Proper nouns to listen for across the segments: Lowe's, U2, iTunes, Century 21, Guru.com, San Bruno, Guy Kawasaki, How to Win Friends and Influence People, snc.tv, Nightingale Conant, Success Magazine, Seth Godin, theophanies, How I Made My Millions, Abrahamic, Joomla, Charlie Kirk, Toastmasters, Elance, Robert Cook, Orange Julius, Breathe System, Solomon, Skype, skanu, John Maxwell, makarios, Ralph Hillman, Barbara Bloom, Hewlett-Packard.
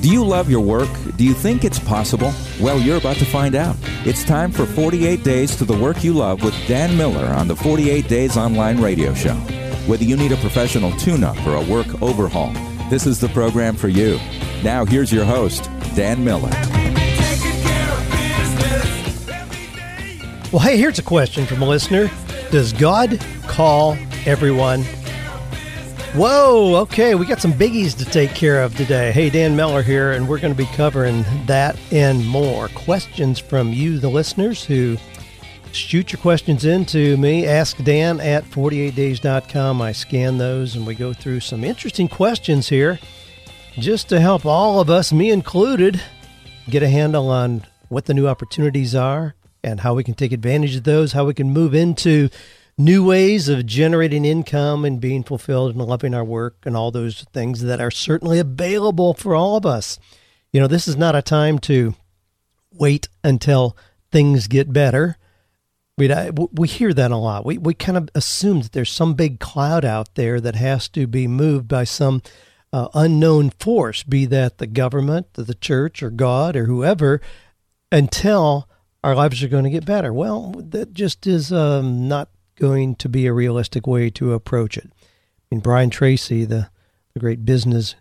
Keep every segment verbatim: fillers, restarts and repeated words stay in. Do you love your work? Do you think it's possible? Well, you're about to find out. It's time for forty-eight days to the Work You Love with Dan Miller on the forty-eight days Online Radio Show. Whether you need a professional tune-up or a work overhaul, this is the program for you. Now, here's your host, Dan Miller. Well, hey, here's a question from a listener. Does God call everyone? Whoa, okay, we got some biggies to take care of today. Hey, Dan Miller here, and we're going to be covering that and more. Questions from you, the listeners, who shoot your questions in to me, askdan at forty-eight days dot com. I scan those, and we go through some interesting questions here just to help all of us, me included, get a handle on what the new opportunities are and how we can take advantage of those, how we can move into new ways of generating income and being fulfilled and loving our work and all those things that are certainly available for all of us. You know, this is not a time to wait until things get better. We, we hear that a lot. We, we kind of assume that there's some big cloud out there that has to be moved by some uh, unknown force, be that the government, the church, or God, or whoever, until our lives are going to get better. Well, that just is um, not going to be a realistic way to approach it. I mean, Brian Tracy, the, the great business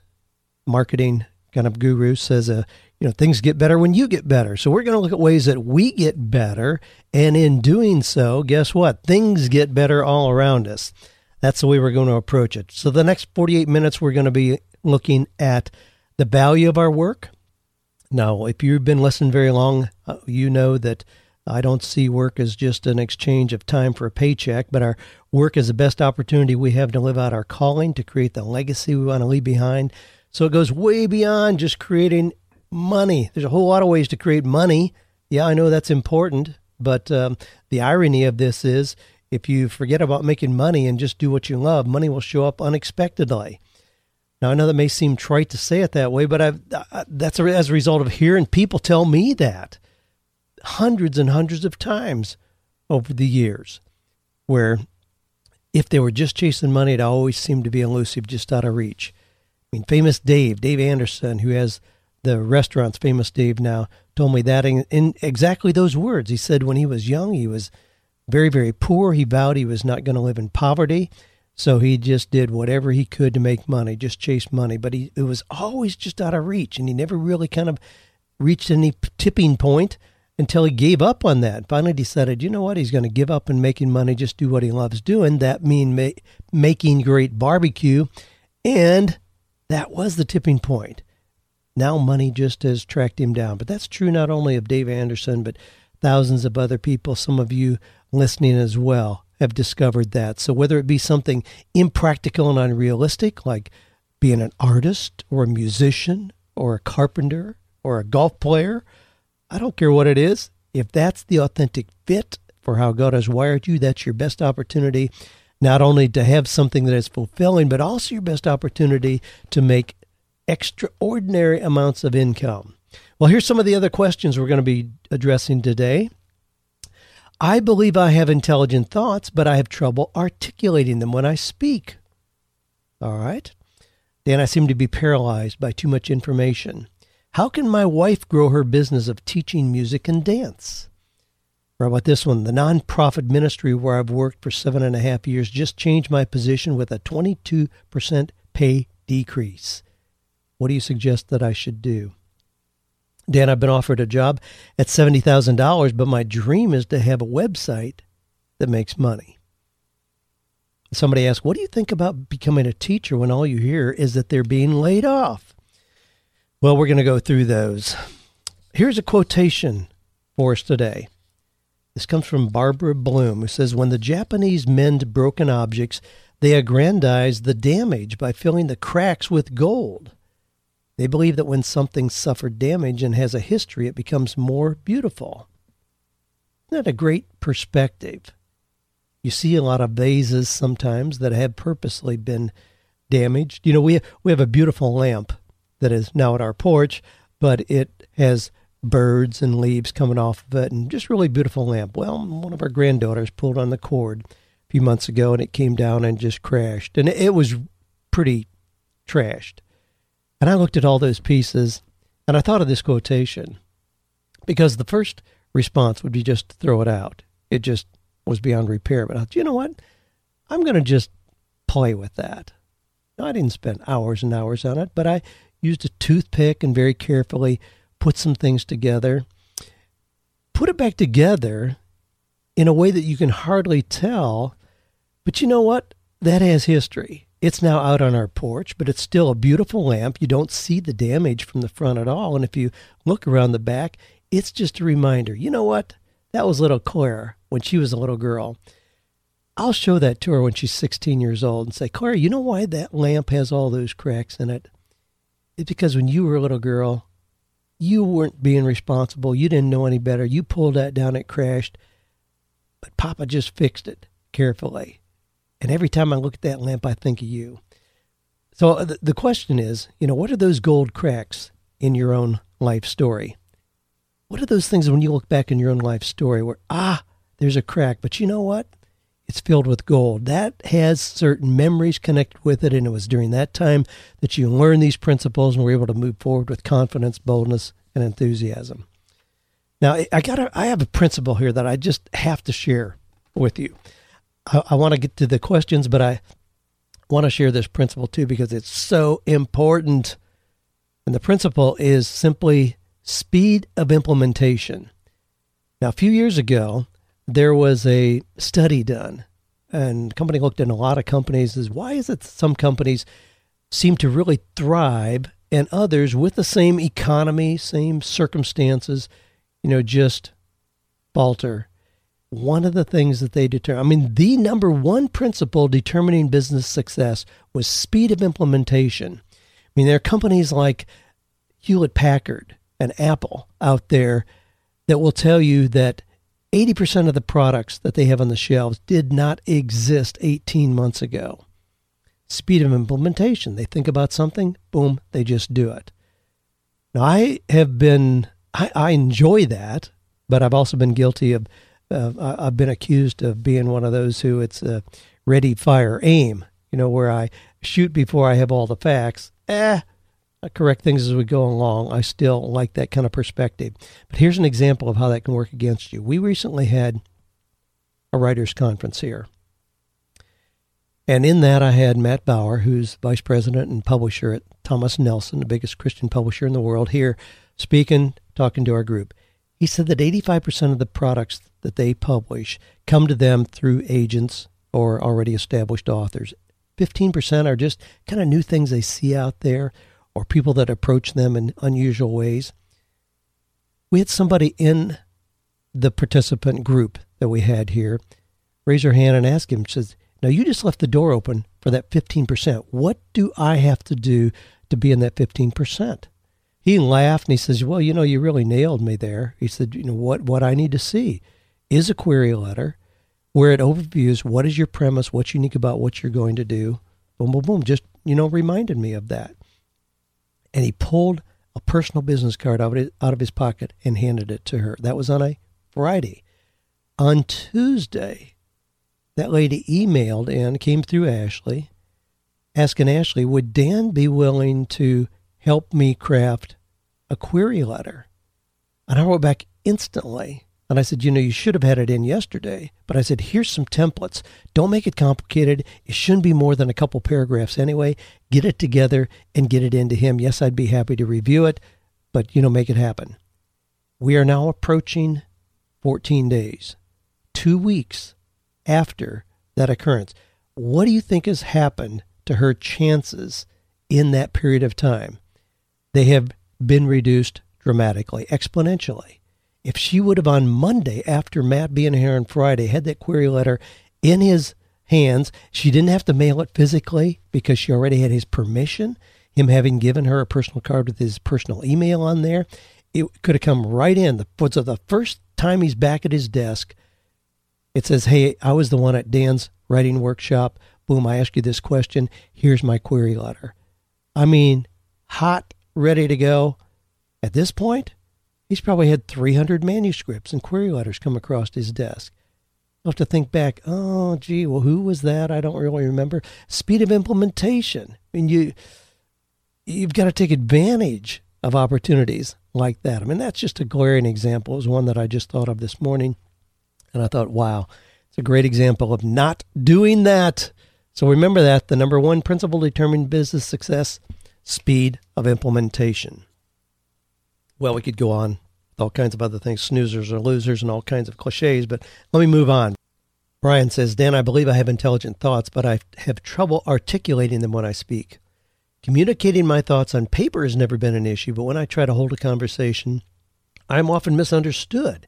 marketing kind of guru, says, uh, you know, things get better when you get better. So we're going to look at ways that we get better. And in doing so, guess what? Things get better all around us. That's the way we're going to approach it. So the next forty-eight minutes, we're going to be looking at the value of our work. Now, if you've been listening very long, uh, you know that I don't see work as just an exchange of time for a paycheck, but our work is the best opportunity we have to live out our calling, to create the legacy we want to leave behind. So it goes way beyond just creating money. There's a whole lot of ways to create money. Yeah, I know that's important, but um, the irony of this is if you forget about making money and just do what you love, money will show up unexpectedly. Now, I know that may seem trite to say it that way, but I've, I, that's a, as a result of hearing people tell me that hundreds and hundreds of times over the years, where if they were just chasing money, it always seemed to be elusive, just out of reach. I mean, Famous Dave, Dave Anderson, who has the restaurants Famous Dave now, told me that in, in exactly those words. He said when he was young, he was very, very poor. He vowed he was not going to live in poverty. So he just did whatever he could to make money, just chase money. But he, it was always just out of reach, and he never really kind of reached any tipping point until he gave up on that. Finally decided, you know what, he's going to give up on making money, just do what he loves doing. That mean ma- making great barbecue. And that was the tipping point. Now money just has tracked him down. But that's true not only of Dave Anderson, but thousands of other people. Some of you listening as well have discovered that. So whether it be something impractical and unrealistic, like being an artist or a musician or a carpenter or a golf player, I don't care what it is. If that's the authentic fit for how God has wired you, that's your best opportunity, not only to have something that is fulfilling, but also your best opportunity to make extraordinary amounts of income. Well, here's some of the other questions we're going to be addressing today. I believe I have intelligent thoughts, but I have trouble articulating them when I speak. All right. Dan, I seem to be paralyzed by too much information. How can my wife grow her business of teaching music and dance? Or about this one, the nonprofit ministry where I've worked for seven and a half years just changed my position with a twenty-two percent pay decrease. What do you suggest that I should do? Dan, I've been offered a job at seventy thousand dollars, but my dream is to have a website that makes money. Somebody asked, what do you think about becoming a teacher when all you hear is that they're being laid off? Well, we're going to go through those. Here's a quotation for us today. This comes from Barbara Bloom, who says, when the Japanese mend broken objects, they aggrandize the damage by filling the cracks with gold. They believe that when something suffered damage and has a history, it becomes more beautiful. Isn't that a great perspective? You see a lot of vases sometimes that have purposely been damaged. You know, we we have a beautiful lamp that is now at our porch, but it has birds and leaves coming off of it, and just really beautiful lamp. Well, one of our granddaughters pulled on the cord a few months ago, and it came down and just crashed. And it was pretty trashed. And I looked at all those pieces, And I thought of this quotation because the first response would be just to throw it out. It just was beyond repair. But I thought, you know what? I'm going to just play with that. Now, I didn't spend hours and hours on it, but I used a toothpick and very carefully put some things together. Put it back together in a way that you can hardly tell. But you know what? That has history. It's now out on our porch, but it's still a beautiful lamp. You don't see the damage from the front at all. And if you look around the back, it's just a reminder. You know what? That was little Claire when she was a little girl. I'll show that to her when she's sixteen years old and say, Claire, you know why that lamp has all those cracks in it? It's because when you were a little girl, you weren't being responsible. You didn't know any better. You pulled that down, it crashed. But Papa just fixed it carefully. And every time I look at that lamp, I think of you. So th- the question is, you know, what are those gold cracks in your own life story? What are those things when you look back in your own life story where, ah, there's a crack, but you know what? It's filled with gold. That has certain memories connected with it, and it was during that time that you learned these principles and were able to move forward with confidence, boldness, and enthusiasm. Now, I gotta, I have a principle here that I just have to share with you. I, I want to get to the questions, but I want to share this principle too because it's so important. And the principle is simply speed of implementation. Now, a few years ago, there was a study done, and the company looked at a lot of companies as why is it some companies seem to really thrive and others with the same economy, same circumstances, you know, just falter. One of the things that they determined, I mean, the number one principle determining business success was speed of implementation. I mean, there are companies like Hewlett-Packard and Apple out there that will tell you that eighty percent of the products that they have on the shelves did not exist eighteen months ago. Speed of implementation. They think about something, boom, they just do it. Now, I have been, I, I enjoy that, but I've also been guilty of, uh, I've been accused of being one of those who it's a ready, fire, aim, you know, where I shoot before I have all the facts. Eh, I correct things as we go along. I still like that kind of perspective. But here's an example of how that can work against you. We recently had a writers' conference here. And in that, I had Matt Bauer, who's vice president and publisher at Thomas Nelson, the biggest Christian publisher in the world, here speaking, talking to our group. He said that eighty-five percent of the products that they publish come to them through agents or already established authors. fifteen percent are just kind of new things they see out there, or people that approach them in unusual ways. We had somebody in the participant group that we had here raise her hand and ask him, she says, now you just left the door open for that fifteen percent. What do I have to do to be in that fifteen percent? He laughed and he says, well, you know, you really nailed me there. He said, you know, what, what I need to see is a query letter where it overviews what is your premise, what's unique about what you're going to do. Boom, boom, boom. Just, you know, reminded me of that. And he pulled a personal business card out of his pocket and handed it to her. That was on a Friday. On Tuesday, that lady emailed in, came through Ashley, asking Ashley, would Dan be willing to help me craft a query letter? And I wrote back instantly. And I said, you know, you should have had it in yesterday. But I said, here's some templates. Don't make it complicated. It shouldn't be more than a couple paragraphs anyway. Get it together and get it into him. Yes, I'd be happy to review it, but, you know, make it happen. We are now approaching fourteen days, two weeks after that occurrence. What do you think has happened to her chances in that period of time? They have been reduced dramatically, exponentially. If she would have on Monday, after Matt being here on Friday, had that query letter in his hands, she didn't have to mail it physically because she already had his permission, him having given her a personal card with his personal email on there. It could have come right in. So the first time he's back at his desk, it says, hey, I was the one at Dan's writing workshop. Boom, I asked you this question. Here's my query letter. I mean, hot, ready to go. At this point, he's probably had three hundred manuscripts and query letters come across his desk. I'll have to think back, oh, gee, well, who was that? I don't really remember. Speed of implementation. I mean, you, you've got to take advantage of opportunities like that. I mean, that's just a glaring example. It was one that I just thought of this morning, and I thought, wow, it's a great example of not doing that. So remember that the number one principle determining business success, speed of implementation. Well, we could go on with all kinds of other things, snoozers or losers and all kinds of cliches, but let me move on. Brian says, Dan, I believe I have intelligent thoughts, but I have trouble articulating them when I speak. Communicating my thoughts on paper has never been an issue, but when I try to hold a conversation, I'm often misunderstood.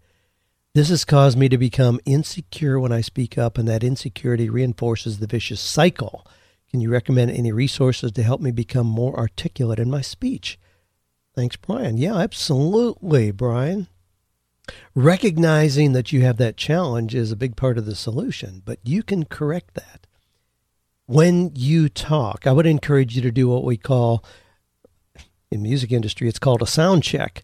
This has caused me to become insecure when I speak up, and that insecurity reinforces the vicious cycle. Can you recommend any resources to help me become more articulate in my speech? Thanks, Brian. Yeah, absolutely, Brian. Recognizing that you have that challenge is a big part of the solution, but you can correct that. When you talk, I would encourage you to do what we call, in the music industry, it's called a sound check.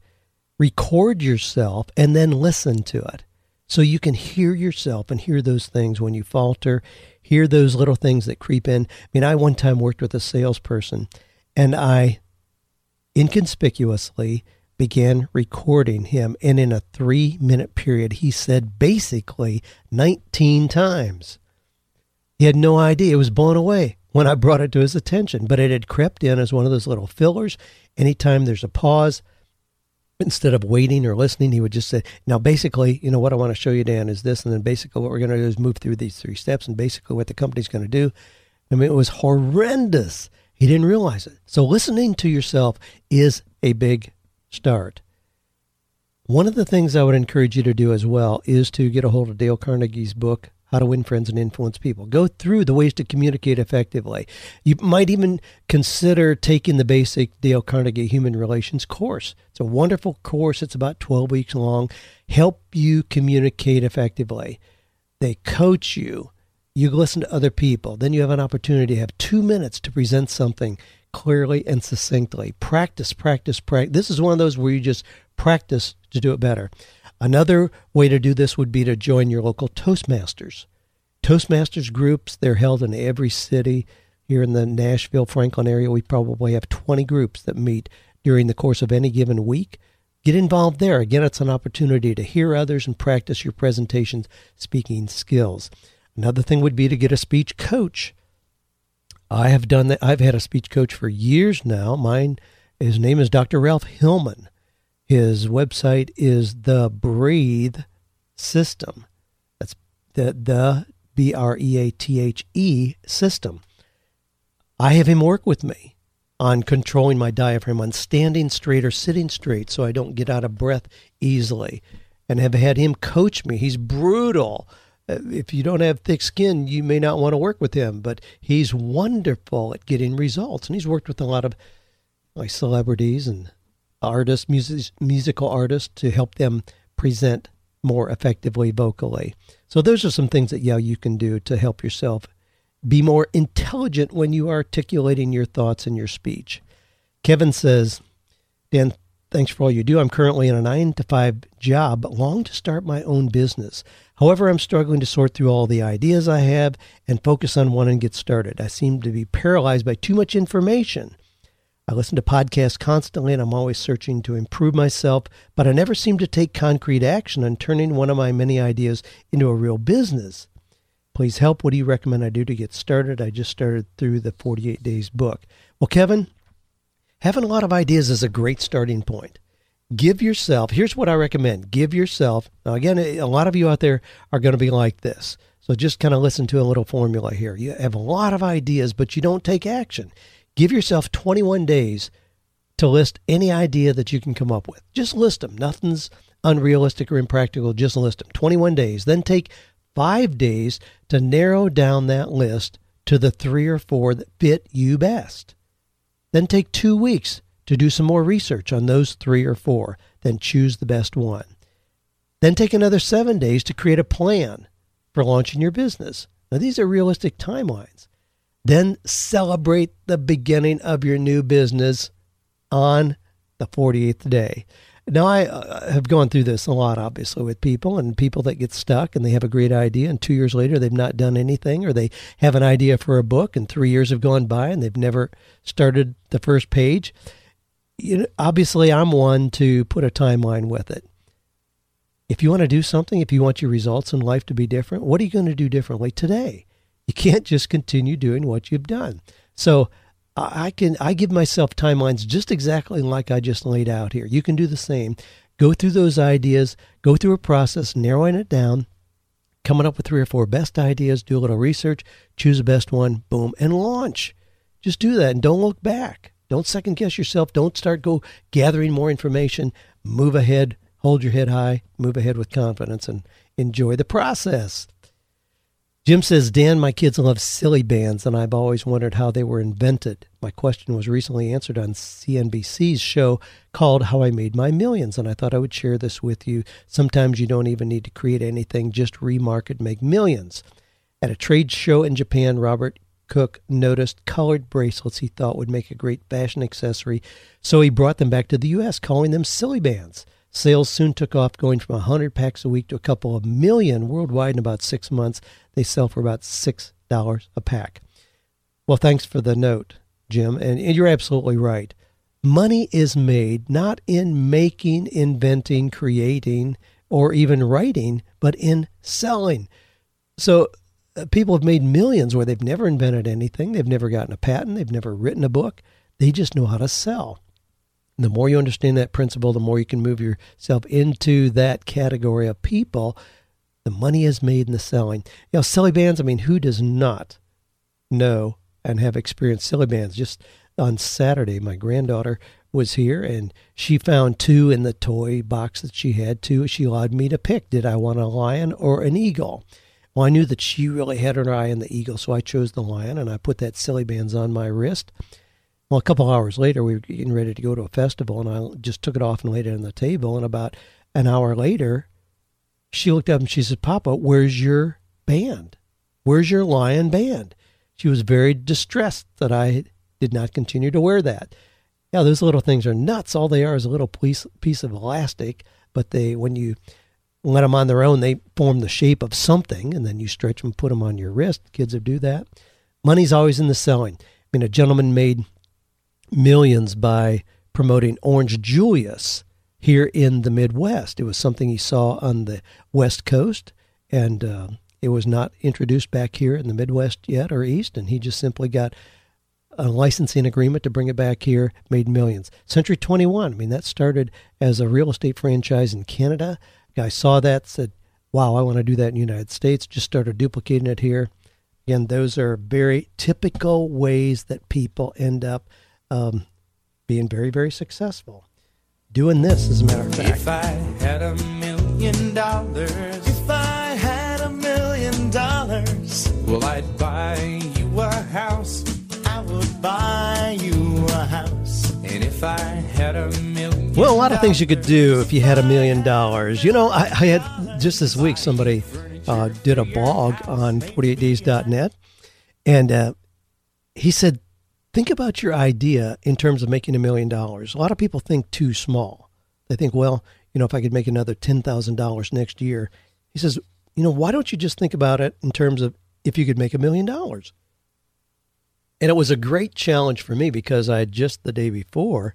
Record yourself and then listen to it so you can hear yourself and hear those things when you falter, hear those little things that creep in. I mean, I one time worked with a salesperson, and I inconspicuously began recording him, and in a three-minute period, he said basically nineteen times. He had no idea. He was blown away when I brought it to his attention, but it had crept in as one of those little fillers. Anytime there's a pause, instead of waiting or listening, he would just say, now basically, you know, what I want to show you, Dan, is this, and then basically what we're going to do is move through these three steps, and basically what the company's going to do. I mean, it was horrendous. He didn't realize it. So listening to yourself is a big start. One of the things I would encourage you to do as well is to get a hold of Dale Carnegie's book, How to Win Friends and Influence People. Go through the ways to communicate effectively. You might even consider taking the basic Dale Carnegie Human Relations course. It's a wonderful course. It's about twelve weeks long. Help you communicate effectively. They coach you. You listen to other people. Then you have an opportunity to have two minutes to present something clearly and succinctly. Practice, practice, practice. This is one of those where you just practice to do it better. Another way to do this would be to join your local Toastmasters. Toastmasters groups, they're held in every city. Here in the Nashville, Franklin area, we probably have twenty groups that meet during the course of any given week. Get involved there. Again, it's an opportunity to hear others and practice your presentation speaking skills. Another thing would be to get a speech coach. I have done that. I've had a speech coach for years now. Mine, his name is Doctor Ralph Hillman. His website is the Breathe System. That's the, the B R E A T H E system. I have him work with me on controlling my diaphragm, on standing straight or sitting straight so I don't get out of breath easily, and have had him coach me. He's brutal. If you don't have thick skin, you may not want to work with him, but he's wonderful at getting results. And he's worked with a lot of like celebrities and artists, music, musical artists, to help them present more effectively vocally. So those are some things that, yeah, you can do to help yourself be more intelligent when you are articulating your thoughts in your speech. Kevin says, Dan, thanks for all you do. I'm currently in a nine to five job, but long to start my own business. However, I'm struggling to sort through all the ideas I have and focus on one and get started. I seem to be paralyzed by too much information. I listen to podcasts constantly, and I'm always searching to improve myself, but I never seem to take concrete action on turning one of my many ideas into a real business. Please help. What do you recommend I do to get started? I just started through the forty-eight days book. Well, Kevin, having a lot of ideas is a great starting point. Give yourself, here's what I recommend. Give yourself, now again, a lot of you out there are going to be like this, so just kind of listen to a little formula here. You have a lot of ideas, but you don't take action. Give yourself twenty-one days to list any idea that you can come up with. Just list them. Nothing's unrealistic or impractical. Just list them. twenty-one days. Then take five days to narrow down that list to the three or four that fit you best. Then take two weeks to do some more research on those three or four. Then choose the best one. Then take another seven days to create a plan for launching your business. Now, these are realistic timelines. Then celebrate the beginning of your new business on the forty-eighth day. Now, I uh, have gone through this a lot, obviously, with people and people that get stuck and they have a great idea and two years later they've not done anything, or they have an idea for a book and three years have gone by and they've never started the first page. you know, obviously I'm one to put a timeline with it. If you want to do something, if you want your results in life to be different, what are you going to do differently today? You can't just continue doing what you've done. So I can I give myself timelines just exactly like I just laid out here. You can do the same. Go through those ideas, go through a process, narrowing it down, coming up with three or four best ideas, do a little research, choose the best one, boom, and launch. Just do that and don't look back. Don't second guess yourself. Don't start go gathering more information. Move ahead, hold your head high, move ahead with confidence, and enjoy the process. Jim says, Dan, my kids love silly bands, and I've always wondered how they were invented. My question was recently answered on C N B C's show called How I Made My Millions, and I thought I would share this with you. Sometimes you don't even need to create anything, just remarket, make millions. At a trade show in Japan, Robert Cook noticed colored bracelets he thought would make a great fashion accessory, so he brought them back to the U S, calling them silly bands. Sales soon took off, going from one hundred packs a week to a couple of million worldwide in about six months. They sell for about six dollars a pack. Well, thanks for the note, Jim, and, and you're absolutely right. Money is made not in making, inventing, creating, or even writing, but in selling. So uh, people have made millions where they've never invented anything. They've never gotten a patent. They've never written a book. They just know how to sell. The more you understand that principle, the more you can move yourself into that category of people. The money is made in the selling. You know, silly bands, I mean, who does not know and have experienced silly bands? Just on Saturday, my granddaughter was here, and she found two in the toy box that she had. Two, she allowed me to pick. Did I want a lion or an eagle? Well, I knew that she really had her eye on the eagle, so I chose the lion, and I put that silly bands on my wrist. Well, a couple hours later, we were getting ready to go to a festival, and I just took it off and laid it on the table. And about an hour later, she looked up and she said, Papa, where's your band? Where's your lion band? She was very distressed that I did not continue to wear that. Yeah, those little things are nuts. All they are is a little piece, piece of elastic, but they, when you let them on their own, they form the shape of something, and then you stretch them, put them on your wrist. Kids would do that. Money's always in the selling. I mean, a gentleman made millions by promoting Orange Julius here in the Midwest. It was something he saw on the West Coast, and uh, it was not introduced back here in the Midwest yet or East, and he just simply got a licensing agreement to bring it back here, made millions. Century twenty-one, I mean, that started as a real estate franchise in Canada. A guy saw that, said, wow, I want to do that in the United States, just started duplicating it here. Again, those are very typical ways that people end up Um, being very, very successful. Doing this, as a matter of fact. If I had a million dollars, if I had a million dollars, well, I'd buy you a house. I would buy you a house. And if I had a million dollars. Well, a lot of things you could do if you had a million dollars. You know, I, I had, just this week, somebody uh, did a blog on forty-eight days dot net, and uh, he said, think about your idea in terms of making a million dollars. A lot of people think too small. They think, well, you know, if I could make another ten thousand dollars next year. He says, you know, why don't you just think about it in terms of if you could make a million dollars? And it was a great challenge for me because I had just the day before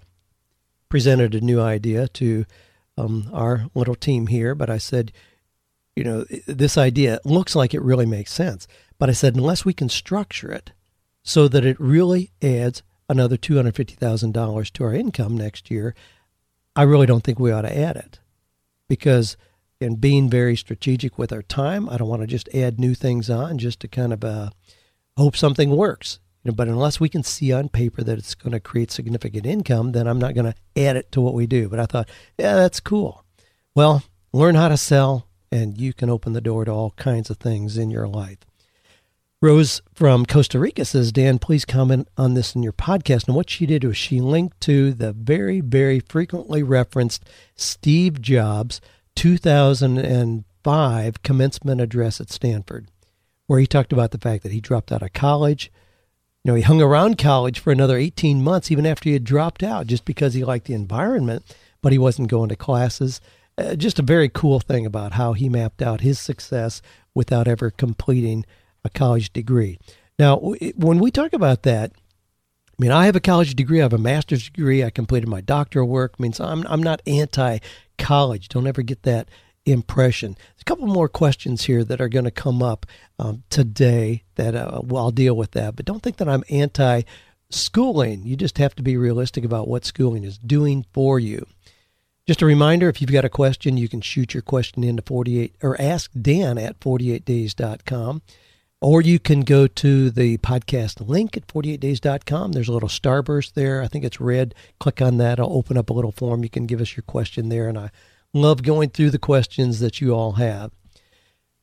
presented a new idea to um, our little team here. But I said, you know, this idea looks like it really makes sense. But I said, unless we can structure it so that it really adds another two hundred fifty thousand dollars to our income next year, I really don't think we ought to add it. Because in being very strategic with our time, I don't want to just add new things on just to kind of uh, hope something works. You know, but unless we can see on paper that it's going to create significant income, then I'm not going to add it to what we do. But I thought, yeah, that's cool. Well, learn how to sell, and you can open the door to all kinds of things in your life. Rose from Costa Rica says, Dan, please comment on this in your podcast. And what she did was she linked to the very, very frequently referenced Steve Jobs two thousand five commencement address at Stanford, where he talked about the fact that he dropped out of college. You know, he hung around college for another eighteen months, even after he had dropped out, just because he liked the environment, but he wasn't going to classes. Uh, just a very cool thing about how he mapped out his success without ever completing a college degree. Now, when we talk about that, I mean, I have a college degree. I have a master's degree. I completed my doctoral work. I mean, so I'm, I'm not anti-college. Don't ever get that impression. There's a couple more questions here that are going to come up um, today that uh, well, I'll deal with that. But don't think that I'm anti-schooling. You just have to be realistic about what schooling is doing for you. Just a reminder, if you've got a question, you can shoot your question into forty-eight or ask Dan at forty-eight days dot com. Or you can go to the podcast link at forty-eight days dot com. There's a little starburst there. I think it's red. Click on that. I'll open up a little form. You can give us your question there. And I love going through the questions that you all have.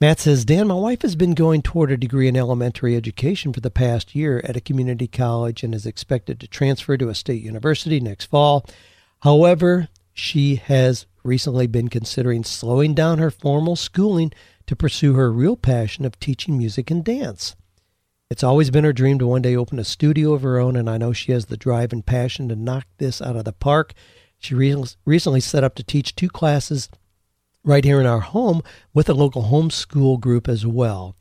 Matt says, Dan, my wife has been going toward a degree in elementary education for the past year at a community college and is expected to transfer to a state university next fall. However, she has recently been considering slowing down her formal schooling to pursue her real passion of teaching music and dance. It's always been her dream to one day open a studio of her own, and I know she has the drive and passion to knock this out of the park. She re- recently set up to teach two classes right here in our home with a local homeschool group as well.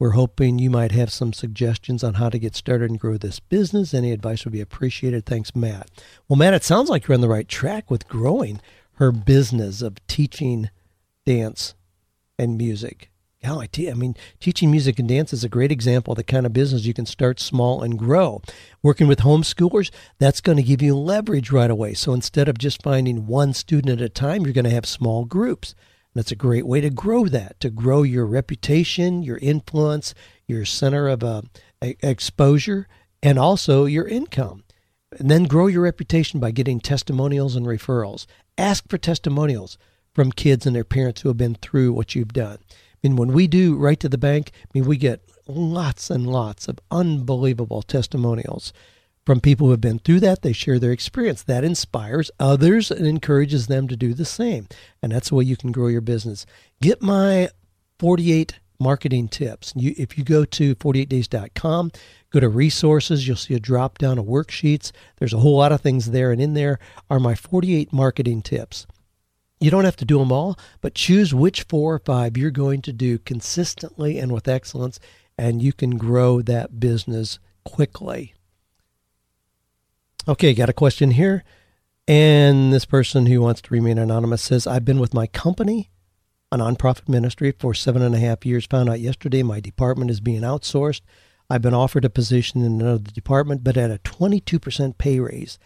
We're hoping you might have some suggestions on how to get started and grow this business. Any advice would be appreciated. Thanks, Matt. Well, Matt, it sounds like you're on the right track with growing her business of teaching dance and music. How I, te- I mean, teaching music and dance is a great example of the kind of business you can start small and grow. Working with homeschoolers, that's going to give you leverage right away. So instead of just finding one student at a time, you're going to have small groups. That's a great way to grow that, to grow your reputation, your influence, your center of uh, exposure, and also your income. And then grow your reputation by getting testimonials and referrals. Ask for testimonials from kids and their parents who have been through what you've done. I mean, when we do Right to the Bank, I mean, we get lots and lots of unbelievable testimonials from people who have been through that. They share their experience. That inspires others and encourages them to do the same. And that's the way you can grow your business. Get my forty-eight marketing tips. You, if you go to forty-eight days dot com, go to resources, you'll see a drop down of worksheets. There's a whole lot of things there. And in there are my forty-eight marketing tips. You don't have to do them all, but choose which four or five you're going to do consistently and with excellence, and you can grow that business quickly. Okay, got a question here. And this person who wants to remain anonymous says, I've been with my company, a nonprofit ministry, for seven and a half years. Found out yesterday my department is being outsourced. I've been offered a position in another department, but at a twenty-two percent pay raise.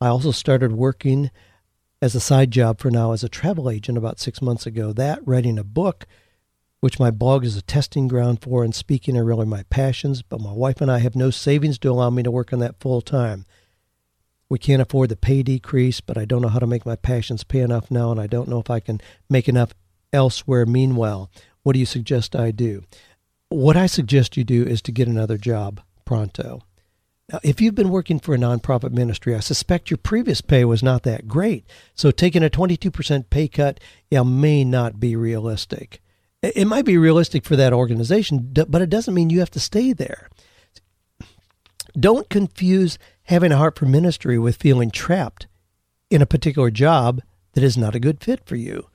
I also started working as a side job for now as a travel agent about six months ago. That, writing a book, which my blog is a testing ground for, and speaking are really my passions, but my wife and I have no savings to allow me to work on that full time. We can't afford the pay decrease, but I don't know how to make my passions pay enough now, and I don't know if I can make enough elsewhere. Meanwhile, what do you suggest I do? What I suggest you do is to get another job pronto. Now, if you've been working for a nonprofit ministry, I suspect your previous pay was not that great. So taking a twenty-two percent pay cut, yeah, may not be realistic. It might be realistic for that organization, but it doesn't mean you have to stay there. Don't confuse having a heart for ministry with feeling trapped in a particular job that is not a good fit for you.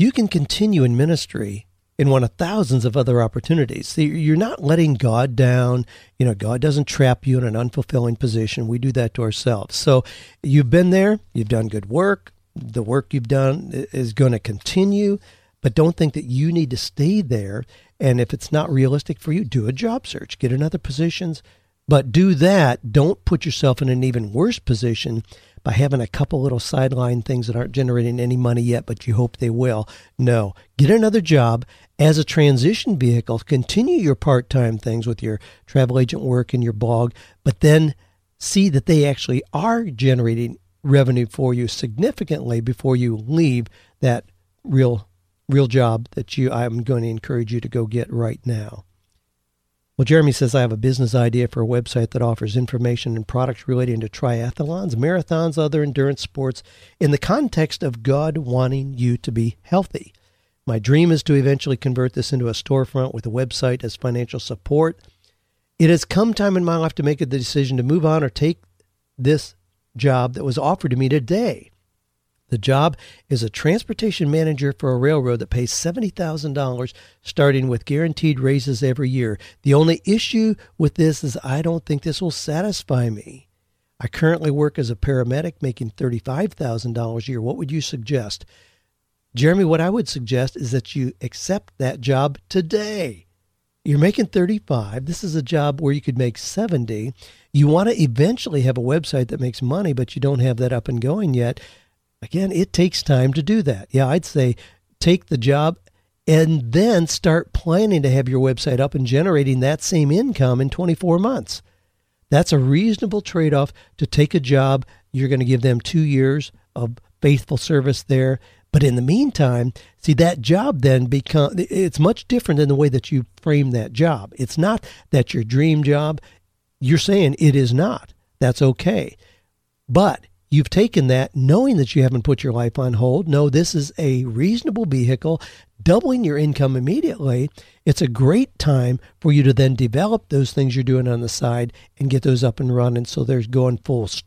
You can continue in ministry in one of thousands of other opportunities. See, you're not letting God down. You know, God doesn't trap you in an unfulfilling position. We do that to ourselves. So you've been there. You've done good work. The work you've done is going to continue, but don't think that you need to stay there. And if it's not realistic for you, do a job search, get another positions, but do that. Don't put yourself in an even worse position by having a couple little sideline things that aren't generating any money yet, but you hope they will. No, get another job as a transition vehicle, continue your part-time things with your travel agent work and your blog, but then see that they actually are generating revenue for you significantly before you leave that real real job that you I'm going to encourage you to go get right now. Well, Jeremy says, I have a business idea for a website that offers information and products relating to triathlons, marathons, other endurance sports in the context of God wanting you to be healthy. My dream is to eventually convert this into a storefront with a website as financial support. It has come time in my life to make the decision to move on or take this job that was offered to me today. The job is a transportation manager for a railroad that pays seventy thousand dollars, starting with guaranteed raises every year. The only issue with this is I don't think this will satisfy me. I currently work as a paramedic making thirty-five thousand dollars a year. What would you suggest? Jeremy, what I would suggest is that you accept that job today. You're making thirty-five. This is a job where you could make seventy. You want to eventually have a website that makes money, but you don't have that up and going yet. Again, it takes time to do that. Yeah, I'd say take the job and then start planning to have your website up and generating that same income in twenty-four months. That's a reasonable trade-off to take a job. You're going to give them two years of faithful service there. But in the meantime, see, that job then become it's much different than the way that you frame that job. It's not that your dream job. You're saying it is not. That's okay. But you've taken that knowing that you haven't put your life on hold. No, this is a reasonable vehicle, doubling your income immediately. It's a great time for you to then develop those things you're doing on the side and get those up and running. So there's going full steam.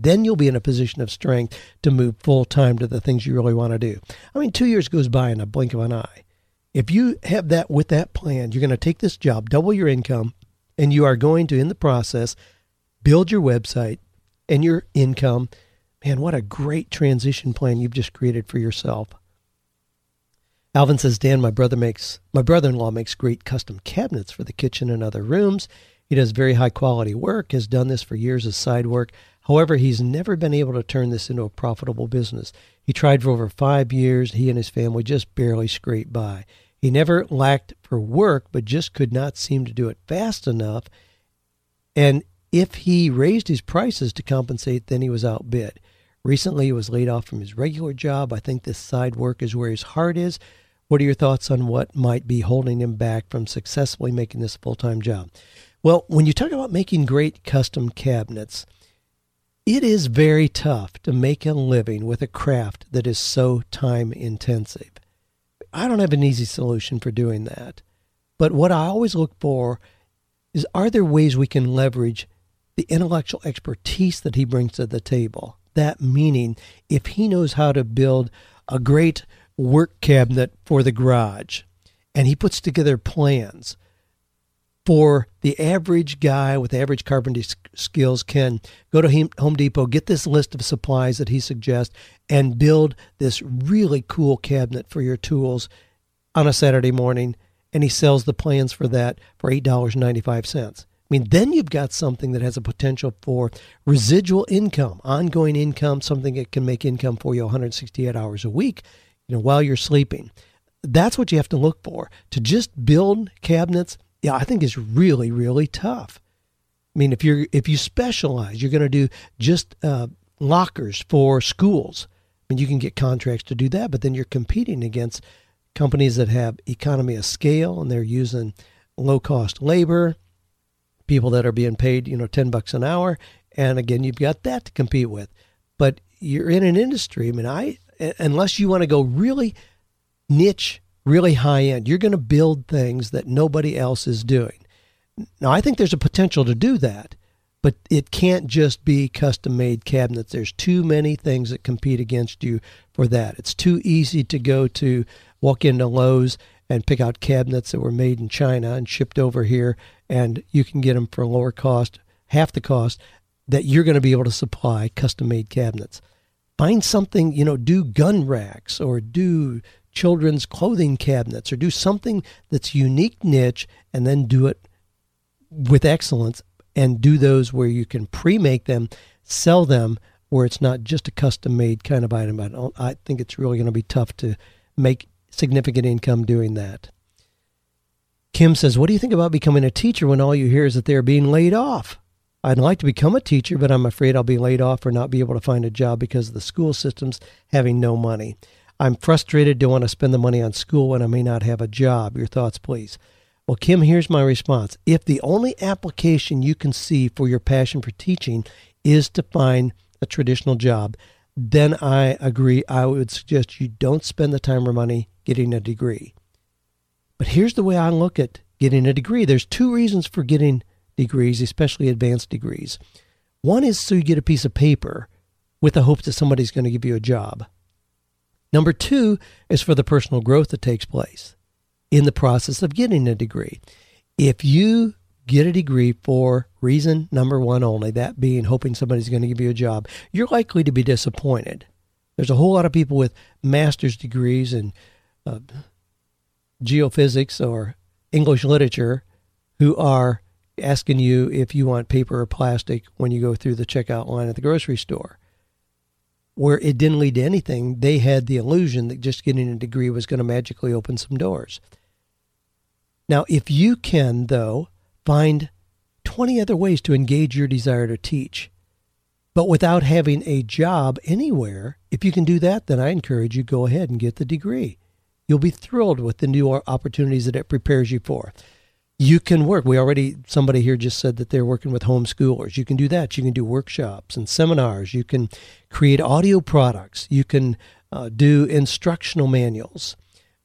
Then you'll be in a position of strength to move full time to the things you really want to do. I mean, two years goes by in a blink of an eye. If you have that with that plan, you're going to take this job, double your income, and you are going to, in the process, build your website and your income. Man, what a great transition plan you've just created for yourself. Alvin says, Dan, my brother makes my brother-in-law makes great custom cabinets for the kitchen and other rooms. He does very high-quality work, has done this for years as side work. However, he's never been able to turn this into a profitable business. He tried for over five years. He and his family just barely scraped by. He never lacked for work, but just could not seem to do it fast enough. And if he raised his prices to compensate, then he was outbid. Recently, he was laid off from his regular job. I think this side work is where his heart is. What are your thoughts on what might be holding him back from successfully making this a full-time job? Well, when you talk about making great custom cabinets, it is very tough to make a living with a craft that is so time-intensive. I don't have an easy solution for doing that. But what I always look for is, are there ways we can leverage the intellectual expertise that he brings to the table? That meaning, if he knows how to build a great work cabinet for the garage, and he puts together plans for the average guy with average carpentry skills can go to Home Depot, get this list of supplies that he suggests, and build this really cool cabinet for your tools on a Saturday morning, and he sells the plans for that for eight dollars and ninety-five cents. I mean, then you've got something that has a potential for residual income, ongoing income, something that can make income for you one hundred sixty-eight hours a week, you know, while you're sleeping. That's what you have to look for. To just build cabinets, yeah, I think is really, really tough. I mean, if you're if you specialize, you're going to do just uh, lockers for schools. I mean, you can get contracts to do that, but then you're competing against companies that have economy of scale, and they're using low-cost labor, people that are being paid, you know, ten bucks an hour. And again, you've got that to compete with. But you're in an industry. I mean, I unless you want to go really niche, really high-end, you're going to build things that nobody else is doing. Now, I think there's a potential to do that, but it can't just be custom-made cabinets. There's too many things that compete against you for that. It's too easy to go to, walk into Lowe's and pick out cabinets that were made in China and shipped over here, and you can get them for a lower cost, half the cost, that you're going to be able to supply custom-made cabinets. Find something, you know, do gun racks or do children's clothing cabinets or do something that's unique niche, and then do it with excellence, and do those where you can pre-make them, sell them, where it's not just a custom-made kind of item. I, don't, I think it's really going to be tough to make significant income doing that. Kim says, what do you think about becoming a teacher when all you hear is that they're being laid off? I'd like to become a teacher, but I'm afraid I'll be laid off or not be able to find a job because of the school system's having no money. I'm frustrated, don't want to spend the money on school, and I may not have a job. Your thoughts, please. Well, Kim, here's my response. If the only application you can see for your passion for teaching is to find a traditional job, then I agree. I would suggest you don't spend the time or money getting a degree. But here's the way I look at getting a degree. There's two reasons for getting degrees, especially advanced degrees. One is so you get a piece of paper with the hope that somebody's going to give you a job. Number two is for the personal growth that takes place in the process of getting a degree. If you get a degree for reason number one only, that being hoping somebody's going to give you a job, you're likely to be disappointed. There's a whole lot of people with master's degrees in uh, geophysics or English literature who are asking you if you want paper or plastic when you go through the checkout line at the grocery store, where it didn't lead to anything. They had the illusion that just getting a degree was going to magically open some doors. Now, if you can, though, find twenty other ways to engage your desire to teach, but without having a job anywhere, if you can do that, then I encourage you, go ahead and get the degree. You'll be thrilled with the new opportunities that it prepares you for. You can work. We already, somebody here just said that they're working with homeschoolers. You can do that. You can do workshops and seminars. You can create audio products. You can uh, do instructional manuals.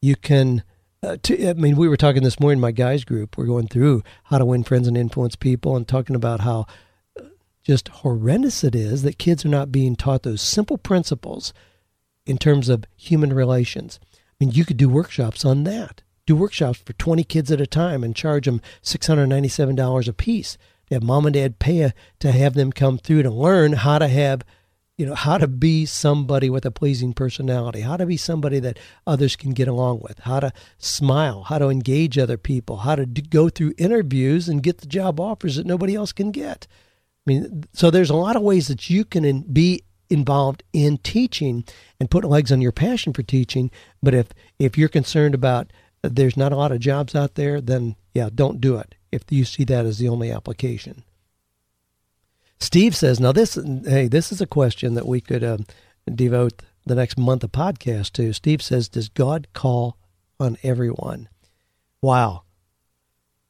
You can, uh, t- I mean, we were talking this morning in my guys group. We're going through How to Win Friends and Influence People and talking about how just horrendous it is that kids are not being taught those simple principles in terms of human relations. I mean, you could do workshops on that. Do workshops for twenty kids at a time and charge them six hundred ninety-seven dollars a piece. They have mom and dad pay a, to have them come through to learn how to have, you know, how to be somebody with a pleasing personality, how to be somebody that others can get along with, how to smile, how to engage other people, how to do, go through interviews and get the job offers that nobody else can get. I mean, so there's a lot of ways that you can in, be involved in teaching and put legs on your passion for teaching. But if if you're concerned about there's not a lot of jobs out there, then yeah, don't do it if you see that as the only application. Steve says, now this, hey, this is a question that we could um, devote the next month of podcast to. Steve says, does God call on everyone? Wow.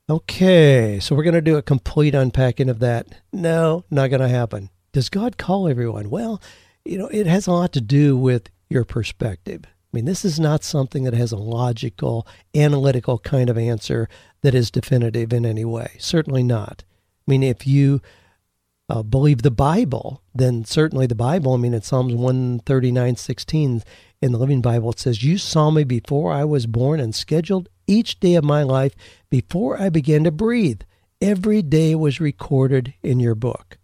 Okay, so we're going to do a complete unpacking of that. No, not going to happen. Does God call everyone? Well, you know, it has a lot to do with your perspective. I mean, this is not something that has a logical, analytical kind of answer that is definitive in any way. Certainly not. I mean, if you uh, believe the Bible, then certainly the Bible, I mean, in Psalms one thirty-nine sixteen, in the Living Bible, it says, "You saw me before I was born and scheduled each day of my life before I began to breathe. Every day was recorded in your book."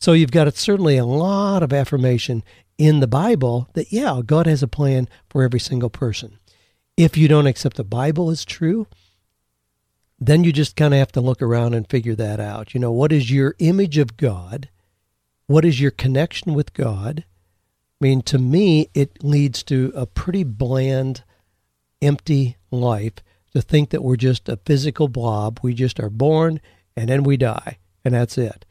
So you've got certainly a lot of affirmation in the Bible that, yeah, God has a plan for every single person. If you don't accept the Bible as true, then you just kind of have to look around and figure that out. You know, what is your image of God? What is your connection with God? I mean, to me, it leads to a pretty bland, empty life to think that we're just a physical blob. We just are born and then we die, and that's it.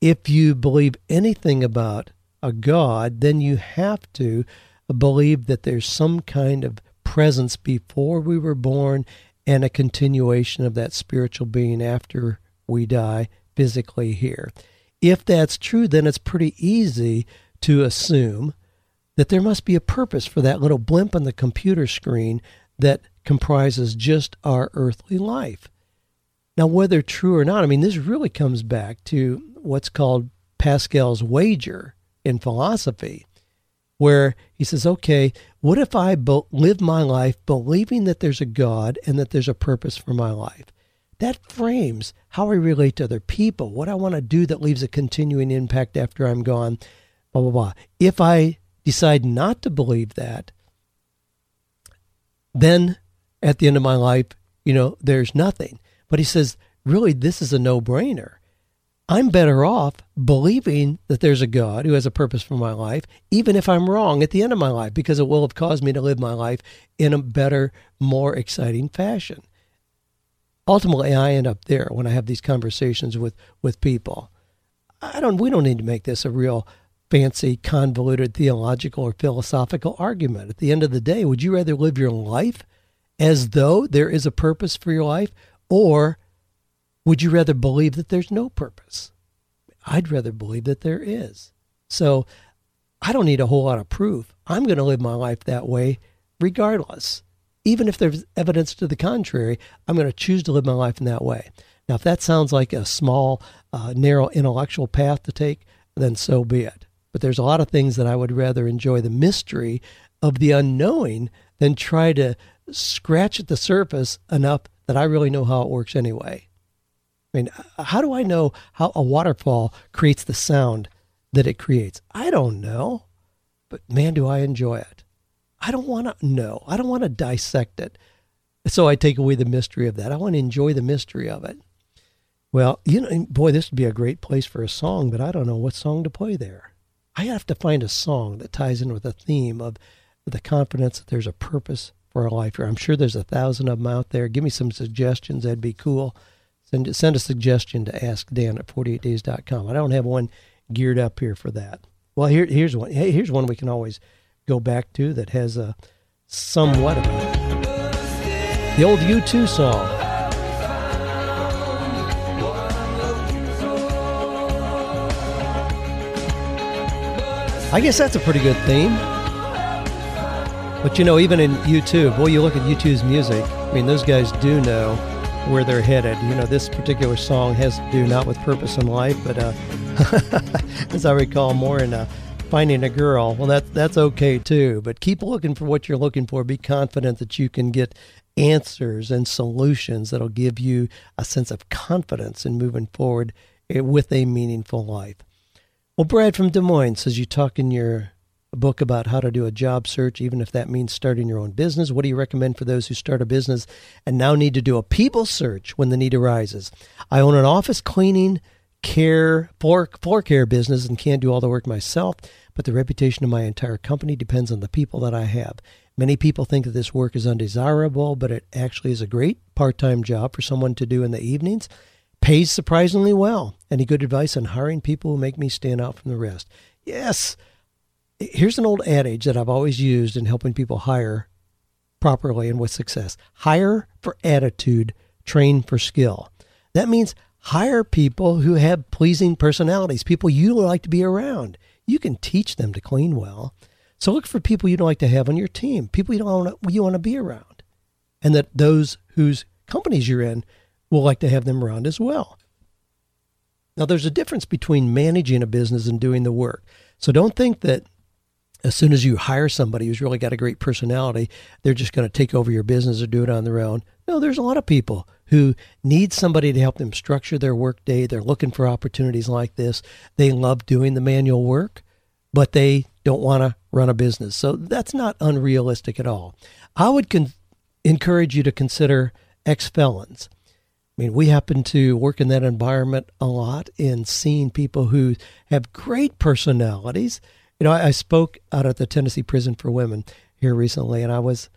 If you believe anything about a God, then you have to believe that there's some kind of presence before we were born and a continuation of that spiritual being after we die physically here. If that's true, then it's pretty easy to assume that there must be a purpose for that little blimp on the computer screen that comprises just our earthly life. Now, whether true or not, I mean, this really comes back to what's called Pascal's wager in philosophy, where he says, okay, what if I be- live my life believing that there's a God and that there's a purpose for my life? That frames how I relate to other people, what I want to do that leaves a continuing impact after I'm gone, blah, blah, blah. If I decide not to believe that, then at the end of my life, you know, there's nothing. But he says, really, this is a no-brainer. I'm better off believing that there's a God who has a purpose for my life, even if I'm wrong at the end of my life, because it will have caused me to live my life in a better, more exciting fashion. Ultimately, I end up there when I have these conversations with, with people. I don't. We don't need to make this a real fancy, convoluted theological or philosophical argument. At the end of the day, would you rather live your life as though there is a purpose for your life, or would you rather believe that there's no purpose? I'd rather believe that there is. So I don't need a whole lot of proof. I'm going to live my life that way regardless. Even if there's evidence to the contrary, I'm going to choose to live my life in that way. Now, if that sounds like a small, uh, narrow intellectual path to take, then so be it. But there's a lot of things that I would rather enjoy the mystery of the unknowing than try to scratch at the surface enough that I really know how it works anyway. I mean, how do I know how a waterfall creates the sound that it creates? I don't know, but man, do I enjoy it. I don't want to know. I don't want to dissect it. So I take away the mystery of that. I want to enjoy the mystery of it. Well, you know, boy, this would be a great place for a song, but I don't know what song to play there. I have to find a song that ties in with the theme of the confidence that there's a purpose for our life here. I'm sure there's a thousand of them out there. Give me some suggestions. That'd be cool. Send, send a suggestion to ask dan at forty-eight days dot com. I don't have one geared up here for that. Well, here, here's one. Hey, here's one we can always go back to that has a somewhat of it. The old U two song. I guess that's a pretty good theme. But you know, even in U two, boy, you look at U two's music, I mean, those guys do know where they're headed. You know, this particular song has to do not with purpose in life, but uh, as I recall, more in uh, finding a girl. Well, that, that's okay too, but keep looking for what you're looking for. Be confident that you can get answers and solutions that'll give you a sense of confidence in moving forward with a meaningful life. Well, Brad from Des Moines says you talk in your book about how to do a job search, even if that means starting your own business. What do you recommend for those who start a business and now need to do a people search when the need arises? I own an office cleaning, care, floor, floor care business and can't do all the work myself, but the reputation of my entire company depends on the people that I have. Many people think that this work is undesirable, but it actually is a great part-time job for someone to do in the evenings. Pays surprisingly well. Any good advice on hiring people who make me stand out from the rest? Yes. Here's an old adage that I've always used in helping people hire properly and with success. Hire for attitude, train for skill. That means hire people who have pleasing personalities, people you like to be around. You can teach them to clean well. So look for people you'd like to have on your team, people you don't want to, you want to be around, and that those whose companies you're in we'll like to have them around as well. Now, there's a difference between managing a business and doing the work. So don't think that as soon as you hire somebody who's really got a great personality, they're just going to take over your business or do it on their own. No, there's a lot of people who need somebody to help them structure their workday. They're looking for opportunities like this. They love doing the manual work, but they don't want to run a business. So that's not unrealistic at all. I would con- encourage you to consider ex-felons. I mean, we happen to work in that environment a lot and seeing people who have great personalities. You know, I, I spoke out at the Tennessee Prison for Women here recently, and I was,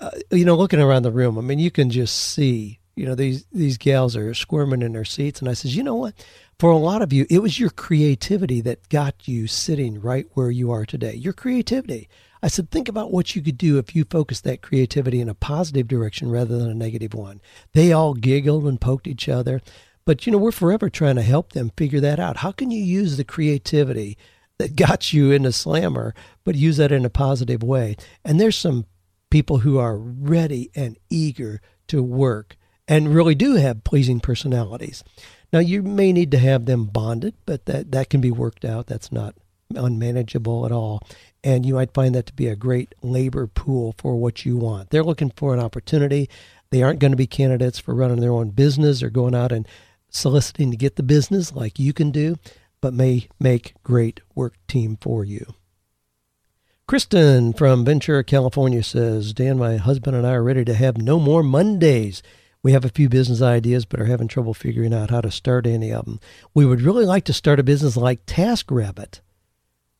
uh, you know, looking around the room. I mean, you can just see, you know, these, these gals are squirming in their seats. And I says, you know what? For a lot of you, it was your creativity that got you sitting right where you are today. Your creativity. I said, think about what you could do if you focused that creativity in a positive direction rather than a negative one. They all giggled and poked each other. But, you know, we're forever trying to help them figure that out. How can you use the creativity that got you into slammer, but use that in a positive way? And there's some people who are ready and eager to work and really do have pleasing personalities. Now, you may need to have them bonded, but that, that can be worked out. That's not unmanageable at all. And you might find that to be a great labor pool for what you want. They're looking for an opportunity. They aren't going to be candidates for running their own business or going out and soliciting to get the business like you can do, but may make great work team for you. Kristen from Ventura, California says, Dan, my husband and I are ready to have no more Mondays. We have a few business ideas, but are having trouble figuring out how to start any of them. We would really like to start a business like TaskRabbit,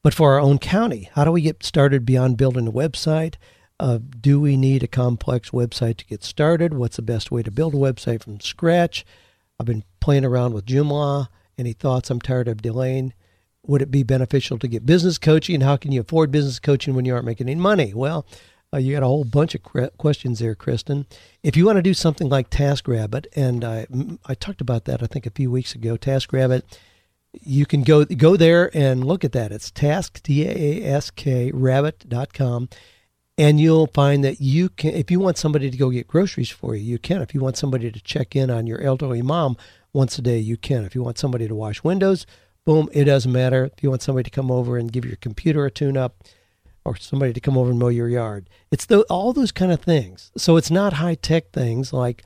but for our own county. How do we get started beyond building a website? Uh, do we need a complex website to get started? What's the best way to build a website from scratch? I've been playing around with Joomla. Any thoughts? I'm tired of delaying. Would it be beneficial to get business coaching? How can you afford business coaching when you aren't making any money? Well, uh, you got a whole bunch of cre- questions there, Kristen. If you want to do something like TaskRabbit, and I, I talked about that, I think, a few weeks ago, TaskRabbit, you can go go there and look at that. It's task, T A A S K, rabbit dot com. And you'll find that you can, if you want somebody to go get groceries for you, you can. If you want somebody to check in on your elderly mom once a day, you can. If you want somebody to wash windows, boom, it doesn't matter. If you want somebody to come over and give your computer a tune-up, or somebody to come over and mow your yard. It's the, all those kind of things. So it's not high-tech things like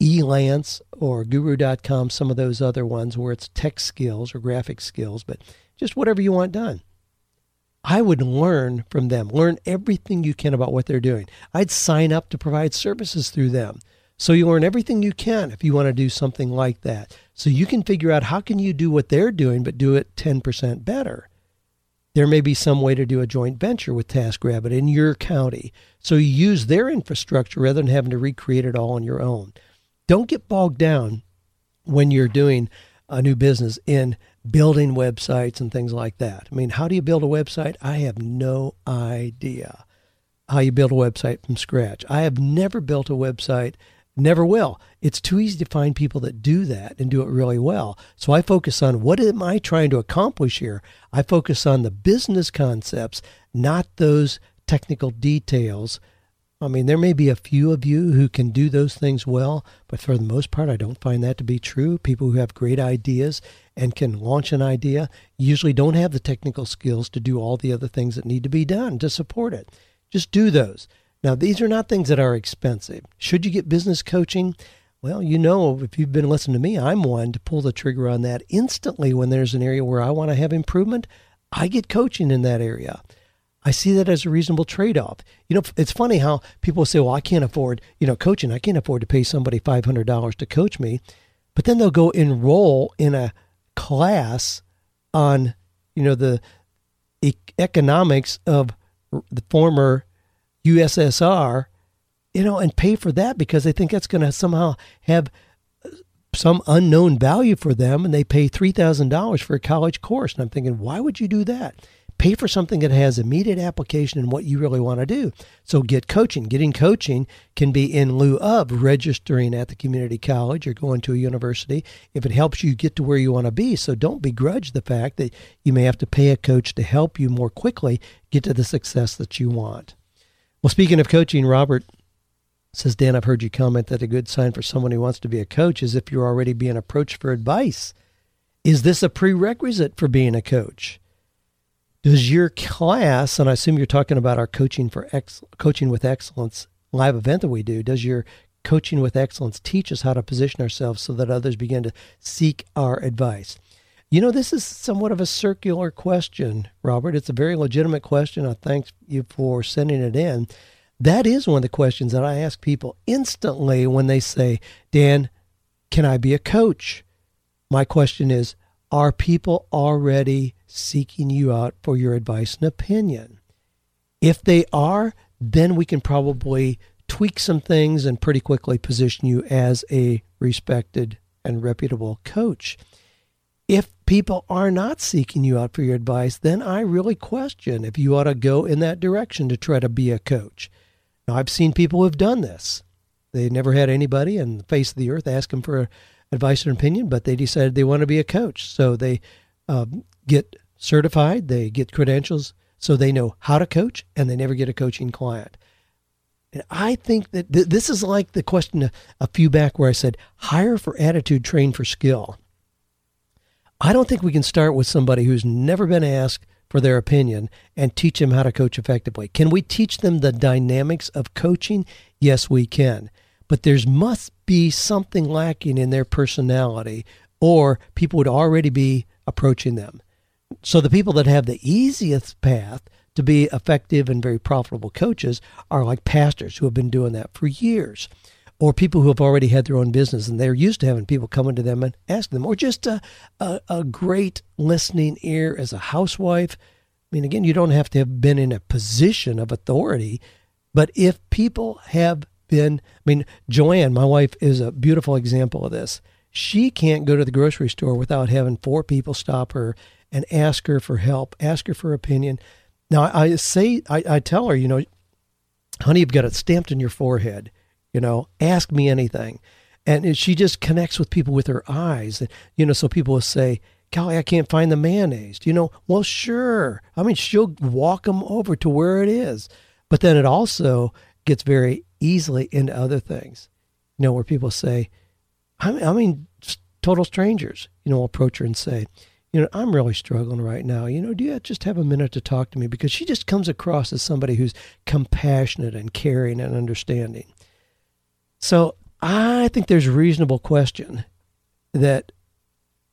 Elance or Guru dot com, some of those other ones where it's tech skills or graphic skills, but just whatever you want done. I would learn from them. Learn everything you can about what they're doing. I'd sign up to provide services through them. So you learn everything you can if you want to do something like that. So you can figure out how can you do what they're doing, but do it ten percent better. There may be some way to do a joint venture with TaskRabbit in your county. So you use their infrastructure rather than having to recreate it all on your own. Don't get bogged down when you're doing a new business in building websites and things like that. I mean, how do you build a website? I have no idea how you build a website from scratch. I have never built a website. Never will. It's too easy to find people that do that and do it really well. So I focus on what am I trying to accomplish here? I focus on the business concepts, not those technical details. I mean, there may be a few of you who can do those things well, but for the most part, I don't find that to be true. People who have great ideas and can launch an idea usually don't have the technical skills to do all the other things that need to be done to support it. Just do those. Now, these are not things that are expensive. Should you get business coaching? Well, you know, if you've been listening to me, I'm one to pull the trigger on that instantly when there's an area where I want to have improvement. I get coaching in that area. I see that as a reasonable trade-off. You know, it's funny how people say, well, I can't afford, you know, coaching. I can't afford to pay somebody five hundred dollars to coach me. But then they'll go enroll in a class on, you know, the e- economics of the former U S S R, you know, and pay for that because they think that's going to somehow have some unknown value for them, and they pay three thousand dollars for a college course. And I'm thinking, why would you do that? Pay for something that has immediate application in what you really want to do. So get coaching. Getting coaching can be in lieu of registering at the community college or going to a university if it helps you get to where you want to be. So don't begrudge the fact that you may have to pay a coach to help you more quickly get to the success that you want. Well, speaking of coaching, Robert says, Dan, I've heard you comment that a good sign for someone who wants to be a coach is if you're already being approached for advice. Is this a prerequisite for being a coach? Does your class, and I assume you're talking about our coaching for ex, coaching with excellence live event that we do, does your coaching with excellence teach us how to position ourselves so that others begin to seek our advice? You know, this is somewhat of a circular question, Robert. It's a very legitimate question. I thank you for sending it in. That is one of the questions that I ask people instantly when they say, Dan, can I be a coach? My question is, are people already seeking you out for your advice and opinion? If they are, then we can probably tweak some things and pretty quickly position you as a respected and reputable coach. If people are not seeking you out for your advice, then I really question if you ought to go in that direction to try to be a coach. Now, I've seen people who have done this. They never had anybody on the face of the earth ask them for advice or opinion, but they decided they want to be a coach. So they um, get certified, they get credentials, so they know how to coach, and they never get a coaching client. And I think that th- this is like the question a, a few back where I said, hire for attitude, train for skill. I don't think we can start with somebody who's never been asked for their opinion and teach them how to coach effectively. Can we teach them the dynamics of coaching? Yes, we can. But there must be something lacking in their personality, or people would already be approaching them. So the people that have the easiest path to be effective and very profitable coaches are like pastors who have been doing that for years, or people who have already had their own business and they're used to having people coming to them and ask them, or just a, a, a great listening ear as a housewife. I mean, again, you don't have to have been in a position of authority, but if people have been, I mean, Joanne, my wife, is a beautiful example of this. She can't go to the grocery store without having four people stop her and ask her for help, ask her for opinion. Now, I say, I, I tell her, you know, honey, you've got it stamped in your forehead. You know, ask me anything. And she just connects with people with her eyes. You know, so people will say, golly, I can't find the mayonnaise. You know, well, sure. I mean, she'll walk them over to where it is. But then it also gets very easily into other things, you know, where people say, I mean, I mean total strangers, you know, will approach her and say, you know, I'm really struggling right now. You know, do you just have a minute to talk to me? Because she just comes across as somebody who's compassionate and caring and understanding. So I think there's a reasonable question that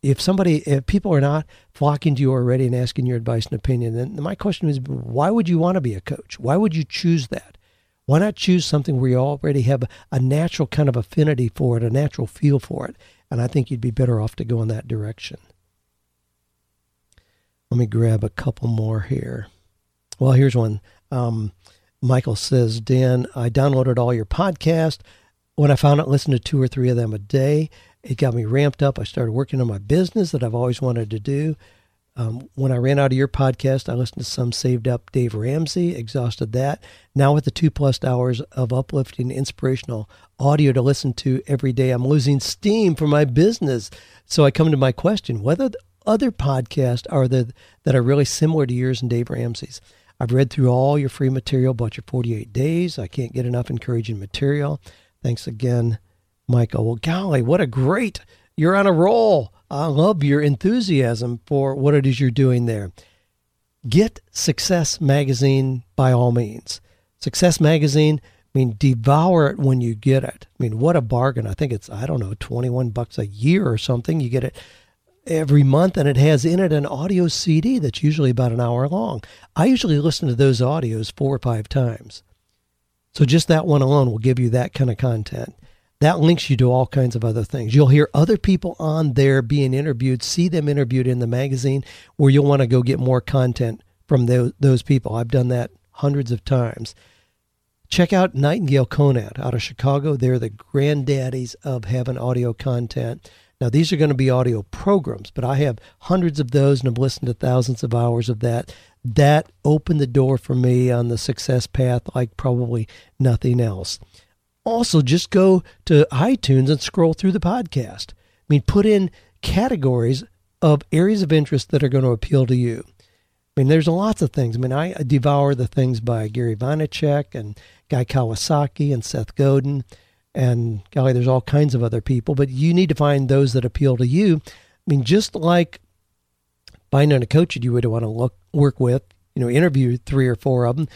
if somebody, if people are not flocking to you already and asking your advice and opinion, then my question is, why would you want to be a coach? Why would you choose that? Why not choose something where you already have a natural kind of affinity for it, a natural feel for it? And I think you'd be better off to go in that direction. Let me grab a couple more here. Well, here's one. Um, Michael says, Dan, I downloaded all your podcasts. When I found out, listened to two or three of them a day. It got me ramped up. I started working on my business that I've always wanted to do. Um, when I ran out of your podcast, I listened to some saved up Dave Ramsey, exhausted that. Now with the two plus hours of uplifting, inspirational audio to listen to every day, I'm losing steam for my business. So I come to my question, whether other podcasts are the, that are really similar to yours and Dave Ramsey's. I've read through all your free material, bought your forty-eight days. I can't get enough encouraging material. Thanks again, Michael. Well, golly, what a great, you're on a roll. I love your enthusiasm for what it is you're doing there. Get Success Magazine by all means. Success Magazine, I mean, devour it when you get it. I mean, what a bargain. I think it's, I don't know, twenty-one bucks a year or something. You get it every month, and it has in it an audio C D that's usually about an hour long. I usually listen to those audios four or five times. So just that one alone will give you that kind of content. That links you to all kinds of other things. You'll hear other people on there being interviewed, see them interviewed in the magazine, where you'll want to go get more content from those, those people. I've done that hundreds of times. Check out Nightingale Conant out of Chicago. They're the granddaddies of having audio content. Now, these are going to be audio programs, but I have hundreds of those and have listened to thousands of hours of that. That opened the door for me on the success path like probably nothing else. Also, just go to iTunes and scroll through the podcast. I mean, put in categories of areas of interest that are going to appeal to you. I mean, there's lots of things. I mean, I devour the things by Gary Vaynerchuk and Guy Kawasaki and Seth Godin. And, golly, there's all kinds of other people. But you need to find those that appeal to you. I mean, just like finding a coach that you would want to look, work with, you know, interview three or four of them,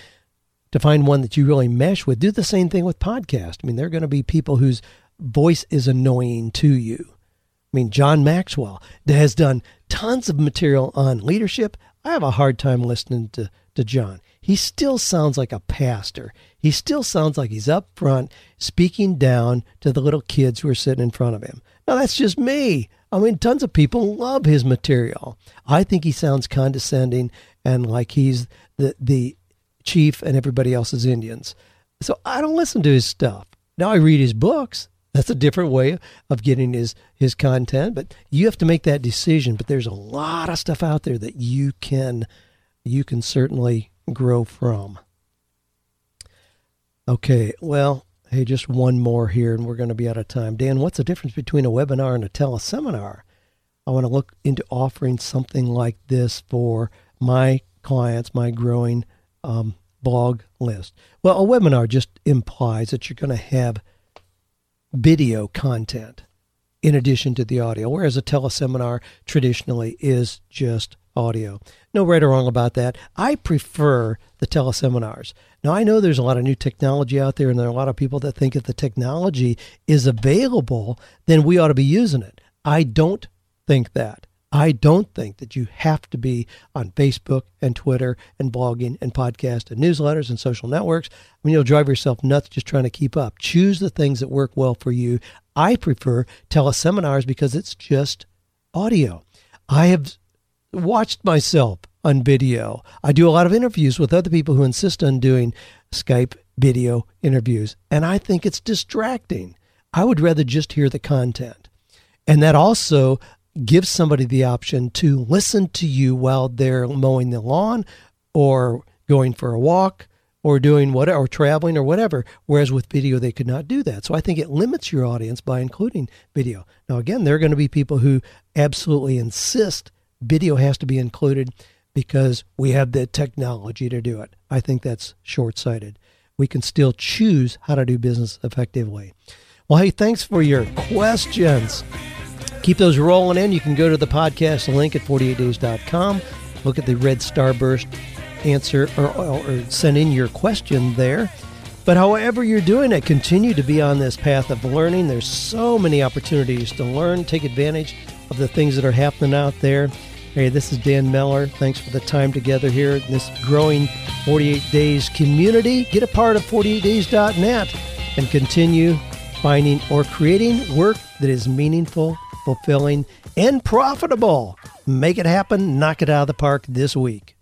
to find one that you really mesh with. Do the same thing with podcasts. I mean, there are going to be people whose voice is annoying to you. I mean, John Maxwell has done tons of material on leadership. I have a hard time listening to, to John. He still sounds like a pastor. He still sounds like he's up front speaking down to the little kids who are sitting in front of him. Now, that's just me. I mean, tons of people love his material. I think he sounds condescending and like he's the the... chief and everybody else is Indians. So I don't listen to his stuff. Now I read his books. That's a different way of getting his, his content, but you have to make that decision. But there's a lot of stuff out there that you can, you can certainly grow from. Okay. Well, hey, just one more here and we're going to be out of time. Dan, what's the difference between a webinar and a teleseminar? I want to look into offering something like this for my clients, my growing Um, blog list. Well, a webinar just implies that you're going to have video content in addition to the audio, whereas a teleseminar traditionally is just audio. No right or wrong about that. I prefer the teleseminars. Now, I know there's a lot of new technology out there, and there are a lot of people that think if the technology is available, then we ought to be using it. I don't think that. I don't think that you have to be on Facebook and Twitter and blogging and podcast and newsletters and social networks. I mean, you'll drive yourself nuts just trying to keep up. Choose the things that work well for you. I prefer teleseminars because it's just audio. I have watched myself on video. I do a lot of interviews with other people who insist on doing Skype video interviews, and I think it's distracting. I would rather just hear the content. And that also give somebody the option to listen to you while they're mowing the lawn or going for a walk or doing whatever, or traveling or whatever. Whereas with video, they could not do that. So I think it limits your audience by including video. Now, again, there are going to be people who absolutely insist video has to be included because we have the technology to do it. I think that's short-sighted. We can still choose how to do business effectively. Well, hey, thanks for your questions. Keep those rolling in. You can go to the podcast link at forty-eight days dot com. Look at the red starburst answer or, or send in your question there. But however you're doing it, continue to be on this path of learning. There's so many opportunities to learn. Take advantage of the things that are happening out there. Hey, this is Dan Miller. Thanks for the time together here in this growing forty-eight Days community. Get a part of forty-eight days dot net and continue finding or creating work that is meaningful, fulfilling, and profitable. Make it happen. Knock it out of the park this week.